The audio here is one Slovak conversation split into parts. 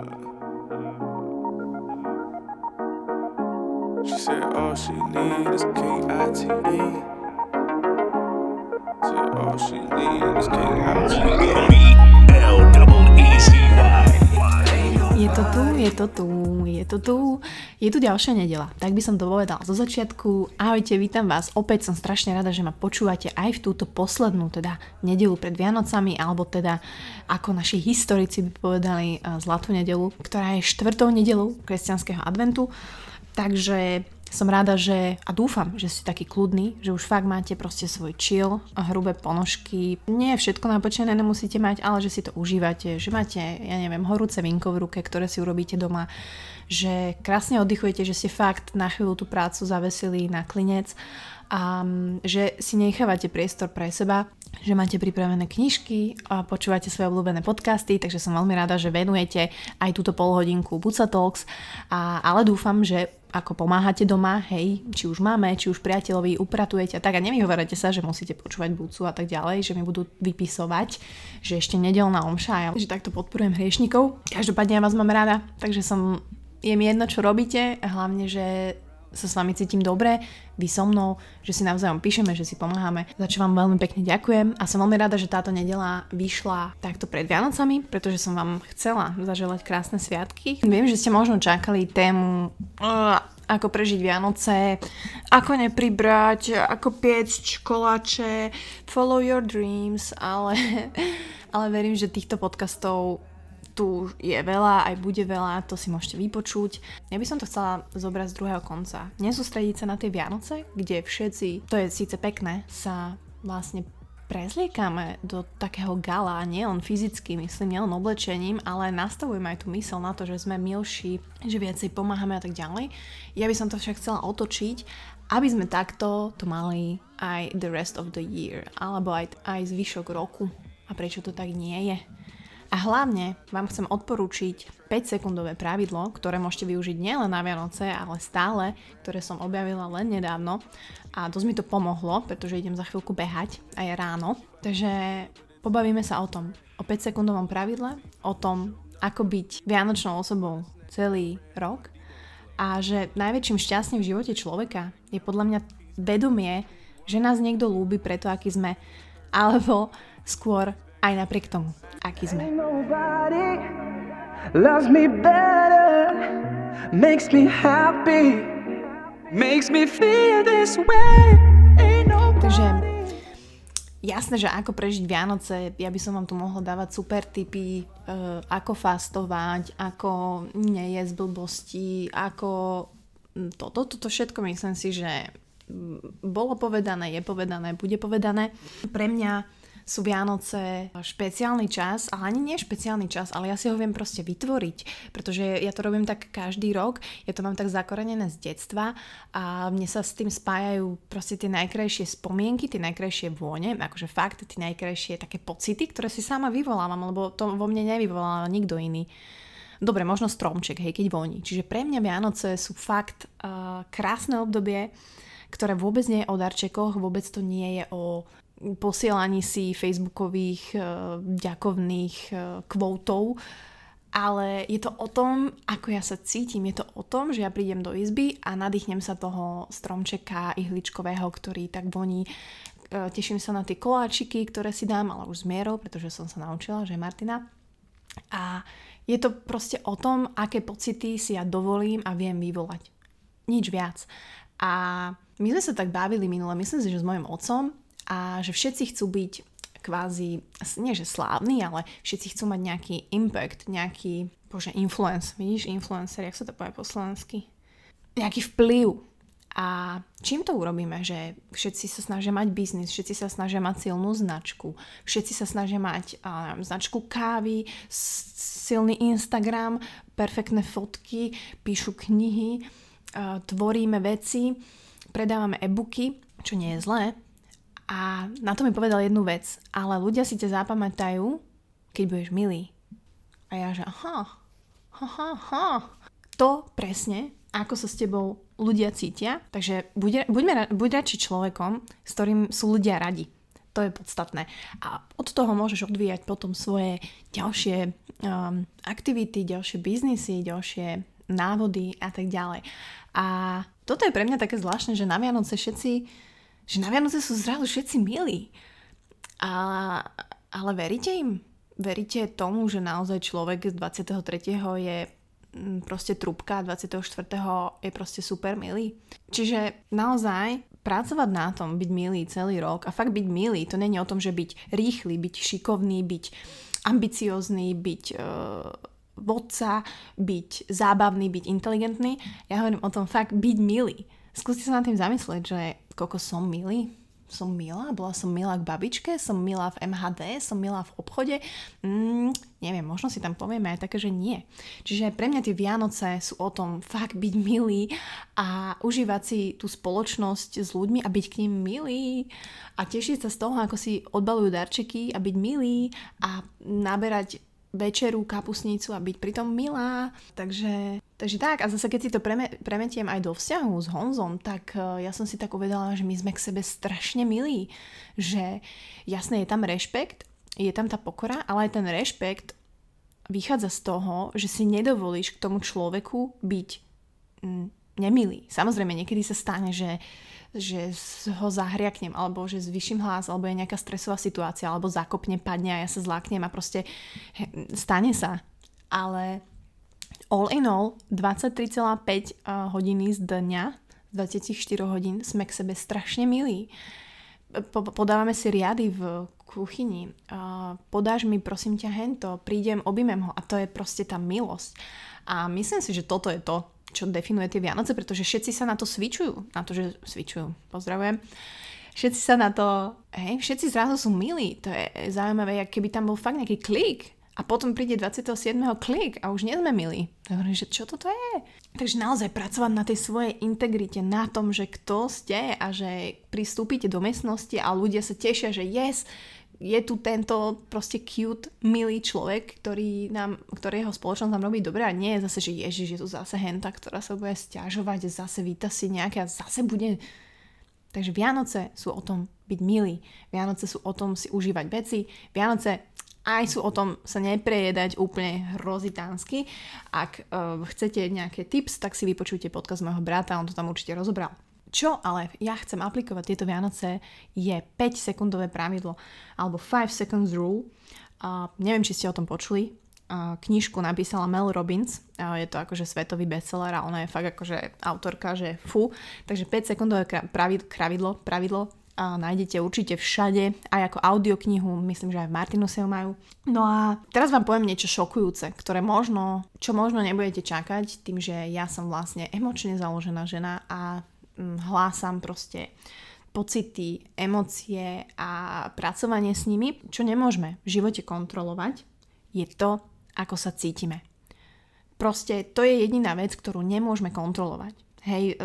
She said all she need is K-I-T-E. Said all she need is K-I-T-E. Je to tu. Je tu ďalšia nedeľa, tak by som to povedala zo začiatku. Ahojte, vítam vás, opäť som strašne rada, že ma počúvate aj v túto poslednú, teda nedeľu pred Vianocami, alebo teda, ako naši historici by povedali, zlatú nedeľu, ktorá je štvrtou nedeľou kresťanského adventu, takže som rada, že a dúfam, že ste takí kľudní, že už fakt máte proste svoj chill, hrubé ponožky, nie je všetko napočené, nemusíte mať, ale že si to užívate, že máte, ja neviem, horúce vínko v ruke, ktoré si urobíte doma, že krásne oddychujete, že ste fakt na chvíľu tú prácu zavesili na klinec a že si nechávate priestor pre seba, že máte pripravené knižky a počúvate svoje obľúbené podcasty, takže som veľmi rada, že venujete aj túto polhodinku Buca Talks, ale dúfam, že ako pomáhate doma, hej, či už máme, či už priateľovi upratujete a tak a nevyhovárate sa, že musíte počúvať bucu a tak ďalej, že mi budú vypisovať, že ešte nedeľná omša a ja, že takto podporujem hriešnikov. Každopádne ja vás mám rada, takže je mi jedno, čo robíte, a hlavne, že sa s vami cítim dobre, vy so mnou, že si navzájom píšeme, že si pomáhame, za čo vám veľmi pekne ďakujem a som veľmi rada, že táto nedeľa vyšla takto pred Vianocami, pretože som vám chcela zaželať krásne sviatky. Viem, že ste možno čakali tému ako prežiť Vianoce, ako nepribrať, ako piecť koláče, follow your dreams, ale verím, že týchto podcastov tu je veľa, aj bude veľa, to si môžete vypočuť. Ja by som to chcela zobrať z druhého konca. Nesústrediť sa na tie Vianoce, kde všetci, to je síce pekné, sa vlastne prezliekame do takého gala, nie len fyzicky, myslím, nie len oblečením, ale nastavujeme aj tú myseľ na to, že sme milší, že viacej pomáhame a tak ďalej. Ja by som to však chcela otočiť, aby sme takto to mali aj the rest of the year, alebo aj zvyšok roku. A prečo to tak nie je? A hlavne vám chcem odporúčiť 5-sekundové pravidlo, ktoré môžete využiť nielen na Vianoce, ale stále, ktoré som objavila len nedávno. A dosť mi to pomohlo, pretože idem za chvíľku behať a je ráno. Takže pobavíme sa o tom, o 5-sekundovom pravidle, o tom, ako byť vianočnou osobou celý rok. A že najväčším šťastím v živote človeka je podľa mňa vedomie, že nás niekto ľúbi preto, aký sme, alebo skôr aj napriek tomu, aký sme. Takže jasné, že ako prežiť Vianoce, ja by som vám tu mohla dávať super tipy, ako fastovať, ako nejesť blbosti, ako toto všetko, myslím si, že bolo povedané, je povedané, bude povedané. Pre mňa sú Vianoce špeciálny čas, ale ani nie špeciálny čas, ale ja si ho viem proste vytvoriť, pretože ja to robím tak každý rok, ja to mám tak zakorenené z detstva a mne sa s tým spájajú proste tie najkrajšie spomienky, tie najkrajšie vône, akože fakt tie najkrajšie také pocity, ktoré si sama vyvolávam, lebo to vo mne nevyvolal nikto iný. Dobre, možno stromček, hej, keď voní. Čiže pre mňa Vianoce sú fakt krásne obdobie, ktoré vôbec nie je o darčekoch, vôbec to nie je o posielaní si facebookových ďakovných kvótov, ale je to o tom, ako ja sa cítim, je to o tom, že ja prídem do izby a nadýchnem sa toho stromčeka ihličkového, ktorý tak voní. Teším sa na tie koláčiky, ktoré si dám, ale už s mierou, pretože som sa naučila, že Martina. A je to proste o tom, aké pocity si ja dovolím a viem vyvolať. Nič viac. A my sme sa tak bavili minule, myslím si, že s mojim otcom, a že všetci chcú byť kvázi, nie že slávni, ale všetci chcú mať nejaký impact, nejaký, influence, vidíš, influencer, jak sa to povie po slovensky? Nejaký vplyv. A čím to urobíme, že všetci sa snažia mať biznis, všetci sa snažia mať silnú značku, všetci sa snažia mať značku kávy, silný Instagram, perfektné fotky, píšu knihy, tvoríme veci, predávame e-booky, čo nie je zlé. A na to mi povedal jednu vec, ale ľudia si ťa zapamätajú, keď budeš milý. A ja že aha. To presne, ako sa s tebou ľudia cítia, takže buď radšej človekom, s ktorým sú ľudia radi. To je podstatné. A od toho môžeš odvíjať potom svoje ďalšie aktivity, ďalšie biznisy, ďalšie návody a tak ďalej. A toto je pre mňa také zvláštne, že na Vianoce sú zrazu všetci milí. Ale veríte im? Veríte tomu, že naozaj človek z 23. je proste trúbka, 24. je proste super milý? Čiže naozaj pracovať na tom, byť milý celý rok a fakt byť milý, to nie je o tom, že byť rýchly, byť šikovný, byť ambiciózny, byť vodca, byť zábavný, byť inteligentný. Ja hovorím o tom fakt byť milý. Skúste sa nad tým zamyslieť, že koľko som milý? Som milá? Bola som milá k babičke? Som milá v MHD? Som milá v obchode? Neviem, možno si tam povieme aj také, že nie. Čiže pre mňa tie Vianoce sú o tom fakt byť milý a užívať si tú spoločnosť s ľuďmi a byť k nim milý a tešiť sa z toho, ako si odbalujú darčeky a byť milý a naberať večeru, kapusnicu a byť pritom milá. Takže tak, a zase keď si to premetiem aj do vzťahu s Honzom, tak ja som si tak uvedomila, že my sme k sebe strašne milí, že jasné, je tam rešpekt, je tam tá pokora, ale aj ten rešpekt vychádza z toho, že si nedovolíš k tomu človeku byť nemilý. Samozrejme, niekedy sa stane, že ho zahriaknem, alebo že zvyším hlas, alebo je nejaká stresová situácia, alebo zakopne, padne a ja sa zláknem a proste stane sa. Ale all in all, 23,5 hodiny z dňa, 24 hodín sme k sebe strašne milí. Podávame si riady v kuchyni, podáš mi prosím ťa hento, prídem, objmem ho a to je proste tá milosť. A myslím si, že toto je to, čo definuje tie Vianoce, pretože všetci sa na to svičujú. Na to, že svičujú. Pozdravujem. Všetci sa na to... Hej, všetci zrazu sú milí. To je zaujímavé, ako keby tam bol fakt nejaký klik. A potom príde 27. klik a už nie sme milí. Hovorím, že čo toto je? Takže naozaj pracovať na tej svojej integrite, na tom, že kto ste a že pristúpite do miestnosti a ľudia sa tešia, že yes, je tu tento proste cute, milý človek, ktorého spoločnosť nám robí dobre a nie je zase, že ježiš, je tu zase henta, ktorá sa bude sťažovať, zase víta si nejaké a zase bude... Takže Vianoce sú o tom byť milí. Vianoce sú o tom si užívať veci. Vianoce aj sú o tom sa neprejedať úplne hrozitánsky. Ak chcete nejaké tips, tak si vypočujte podcast mojho brata, on to tam určite rozobral. Čo ale ja chcem aplikovať tieto Vianoce je 5-sekundové pravidlo alebo 5 seconds rule. Neviem, či ste o tom počuli. Knižku napísala Mel Robbins. Je to akože svetový bestseller a ona je fakt akože autorka, že fú. Takže 5 sekundové pravidlo nájdete určite všade. Aj ako audioknihu, myslím, že aj v Martinuse ju majú. No a teraz vám poviem niečo šokujúce, čo možno nebudete čakať, tým, že ja som vlastne emočne založená žena a hlásam proste pocity, emócie a pracovanie s nimi. Čo nemôžeme v živote kontrolovať, je to, ako sa cítime. Proste to je jediná vec, ktorú nemôžeme kontrolovať. Hej,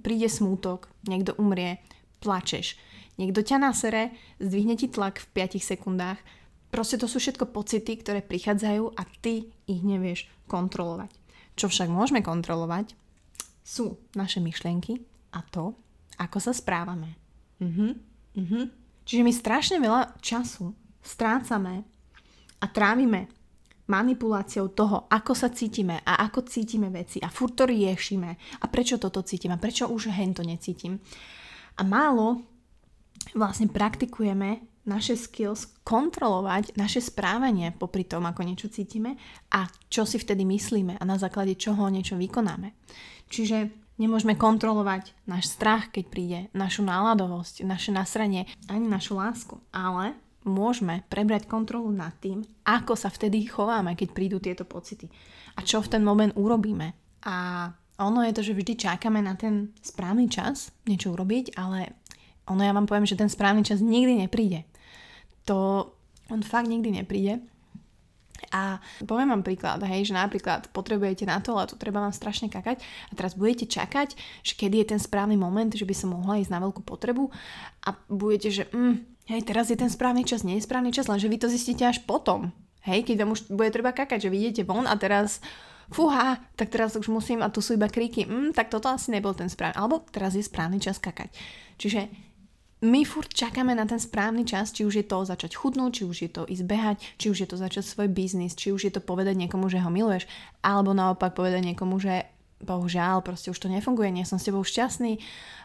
príde smútok, niekto umrie, plačeš, niekto ťa nasere, zdvihne ti tlak v 5 sekundách. Proste to sú všetko pocity, ktoré prichádzajú a ty ich nevieš kontrolovať. Čo však môžeme kontrolovať, sú naše myšlienky, a to, ako sa správame. Čiže my strašne veľa času strácame a trávime manipuláciou toho, ako sa cítime a ako cítime veci a furt to riešime a prečo toto cítim a prečo už hento necítim. A málo vlastne praktikujeme naše skills kontrolovať naše správanie popri tom, ako niečo cítime a čo si vtedy myslíme a na základe čoho niečo vykonáme. Čiže nemôžeme kontrolovať náš strach, keď príde, našu náladovosť, naše nasranie, ani našu lásku. Ale môžeme prebrať kontrolu nad tým, ako sa vtedy chováme, keď prídu tieto pocity. A čo v ten moment urobíme. A ono je to, že vždy čakáme na ten správny čas niečo urobiť, ale ono ja vám poviem, že ten správny čas nikdy nepríde. On fakt nikdy nepríde. A poviem vám príklad, hej, že napríklad potrebujete na to, ale tu treba vám strašne kakať a teraz budete čakať, že kedy je ten správny moment, že by som mohla ísť na veľkú potrebu a budete, že hej, teraz je ten správny čas, nie je správny čas, lenže vy to zistíte až potom, hej, keď vám už bude treba kakať, že vy idete von a teraz fúha, tak teraz už musím a tu sú iba kriky, tak toto asi nebol ten správny, alebo teraz je správny čas kakať. Čiže my furt čakáme na ten správny čas, či už je to začať chudnúť, či už je to ísť behať, či už je to začať svoj biznis, či už je to povedať niekomu, že ho miluješ, alebo naopak povedať niekomu, že bohužiaľ, proste už to nefunguje, nie som s tebou šťastný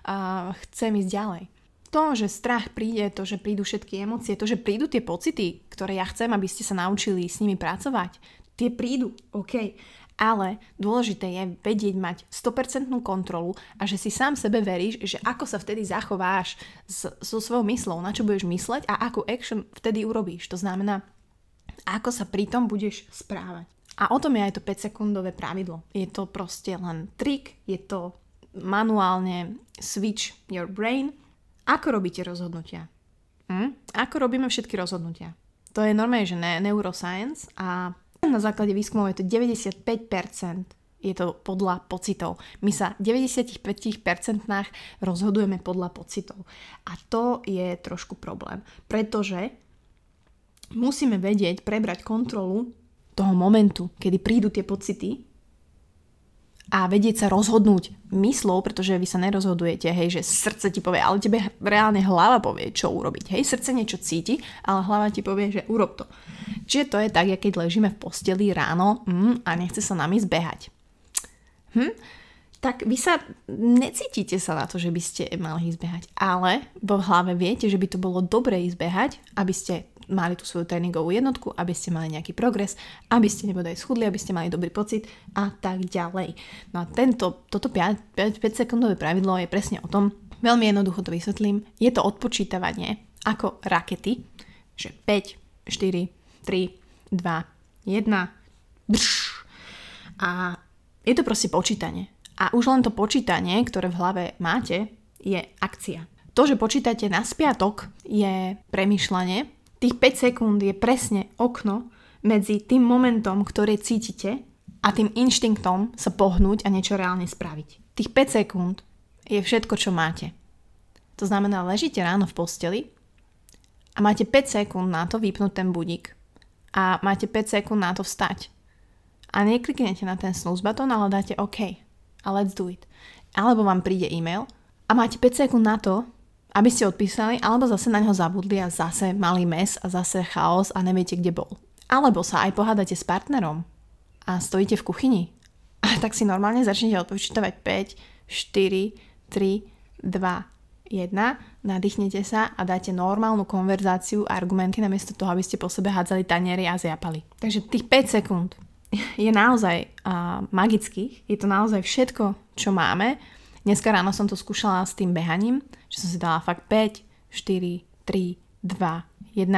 a chcem ísť ďalej. To, že strach príde, to, že prídu všetky emócie, to, že prídu tie pocity, ktoré ja chcem, aby ste sa naučili s nimi pracovať, tie prídu, OK. Ale dôležité je vedieť mať 100% kontrolu a že si sám sebe veríš, že ako sa vtedy zachováš so svojou myslou, na čo budeš mysleť a akú action vtedy urobíš. To znamená, ako sa pri tom budeš správať. A o tom je aj to 5-sekundové pravidlo. Je to proste len trik, je to manuálne switch your brain. Ako robíte rozhodnutia? Ako robíme všetky rozhodnutia? To je normálne, že neuroscience a na základe výskumov je to 95%. Je to podľa pocitov. My sa 95% rozhodujeme podľa pocitov. A to je trošku problém. Pretože musíme vedieť prebrať kontrolu toho momentu, kedy prídu tie pocity a vedieť sa rozhodnúť myslou, pretože vy sa nerozhodujete, hej, že srdce ti povie, ale tebe reálne hlava povie, čo urobiť. Hej, srdce niečo cíti, ale hlava ti povie, že urob to. Čiže to je tak, jak keď ležíme v posteli ráno a nechce sa nám ísť behať. Tak vy sa necítite sa na to, že by ste mali ísť behať, ale vo hlave viete, že by to bolo dobre ísť behať, aby ste mali tú svoju tréningovú jednotku, aby ste mali nejaký progres, aby ste nebodaj schudli, aby ste mali dobrý pocit a tak ďalej. No a toto 5-sekundové pravidlo je presne o tom, veľmi jednoducho to vysvetlím, je to odpočítavanie ako rakety, že 5, 4, 3, 2, 1, a je to proste počítanie. A už len to počítanie, ktoré v hlave máte, je akcia. To, že počítate na spiatok, je premýšľanie. Tých 5 sekúnd je presne okno medzi tým momentom, ktoré cítite a tým inštinktom sa pohnúť a niečo reálne spraviť. Tých 5 sekúnd je všetko, čo máte. To znamená, ležíte ráno v posteli a máte 5 sekúnd na to vypnúť ten budík. A máte 5 sekúnd na to vstať. A nekliknete na ten snooze button, ale dáte OK. A let's do it. Alebo vám príde e-mail a máte 5 sekúnd na to, aby ste odpísali, alebo zase na ňo zabudli a zase malý mes a zase chaos a neviete, kde bol. Alebo sa aj pohádate s partnerom a stojíte v kuchyni. A tak si normálne začnete odpočítavať 5, 4, 3, 2, 1, nadýchnete sa a dáte normálnu konverzáciu a argumenty namiesto toho, aby ste po sebe hádzali taniere a zjapali. Takže tých 5 sekúnd je naozaj magických, je to naozaj všetko, čo máme. Dneska ráno som to skúšala s tým behaním, že som si dala fakt 5, 4, 3, 2, 1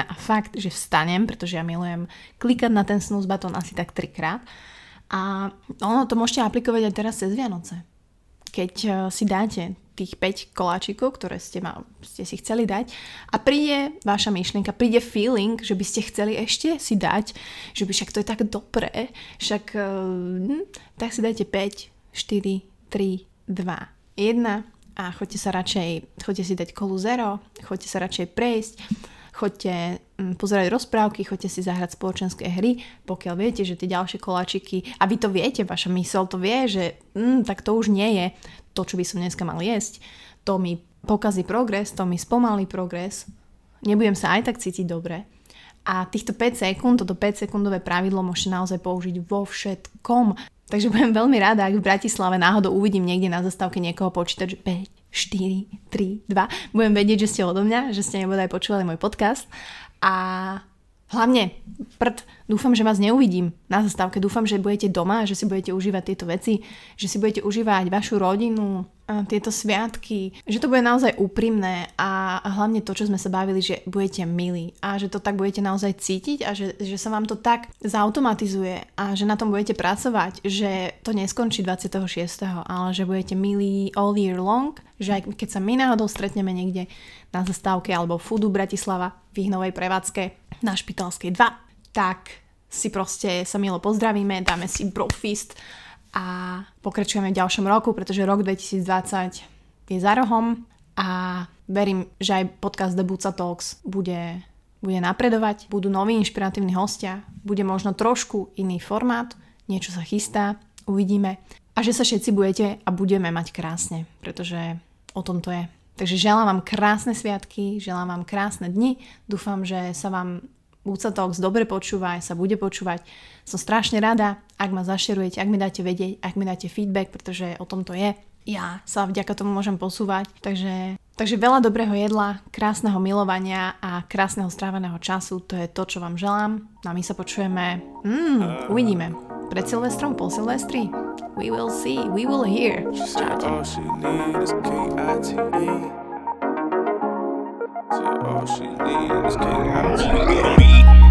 a fakt, že vstanem, pretože ja milujem klikať na ten snooze button asi tak 3-krát. A ono to môžete aplikovať aj teraz cez Vianoce. Keď si dáte tých 5 koláčikov, ktoré ste si chceli dať a príde vaša myšlienka, príde feeling, že by ste chceli ešte si dať, že by však to je tak dobré, však tak si dajte 5, 4, 3, 2, 1 a chodte si dať kolu zero, chodte sa radšej prejsť, chodte pozerať rozprávky, chodte si zahrať spoločenské hry, pokiaľ viete, že tie ďalšie koláčiky, a vy to viete, vaša myseľ to vie, že tak to už nie je to, čo by som dneska mal jesť, to mi pokazí progres, to mi spomalí progres, nebudem sa aj tak cítiť dobre. A týchto 5 sekúnd, toto 5 sekundové pravidlo môžete naozaj použiť vo všetkom. Takže budem veľmi rada, ak v Bratislave náhodou uvidím niekde na zastávke niekoho počítať, že 5, 4, 3, 2. Budem vedieť, že ste odo mňa, že ste nebodaj počúvali môj podcast. A hlavne, dúfam, že vás neuvidím na zastávke. Dúfam, že budete doma, že si budete užívať tieto veci, že si budete užívať vašu rodinu, tieto sviatky, že to bude naozaj úprimné a hlavne to, čo sme sa bavili, že budete milí a že to tak budete naozaj cítiť a že sa vám to tak zautomatizuje a že na tom budete pracovať, že to neskončí 26., ale že budete milí all year long, že aj keď sa my náhodou stretneme niekde na zastávke alebo Foodoo Bratislava v ich novej prevádzke na Špitálskej 2, tak si proste sa milo pozdravíme, dáme si brofist a pokračujeme v ďalšom roku, pretože rok 2020 je za rohom a verím, že aj podcast Buca Talks bude napredovať, budú noví inšpiratívni hostia, bude možno trošku iný formát, niečo sa chystá, uvidíme a že sa všetci budete a budeme mať krásne, pretože o tom to je. Takže želám vám krásne sviatky, želám vám krásne dni. Dúfam, že sa vám Buca Talks dobre počúva, sa bude počúvať. Som strašne rada, ak ma zašerujete, ak mi dáte vedieť, ak mi dáte feedback, pretože o tom to je. Ja sa vďaka tomu môžem posúvať. Takže veľa dobrého jedla, krásneho milovania a krásneho stráveného času. To je to, čo vám želám. No a my sa počujeme. Uvidíme. Pred Silvestrom, po Silvestri. We will see, we will hear. Čaute. All she needs is King.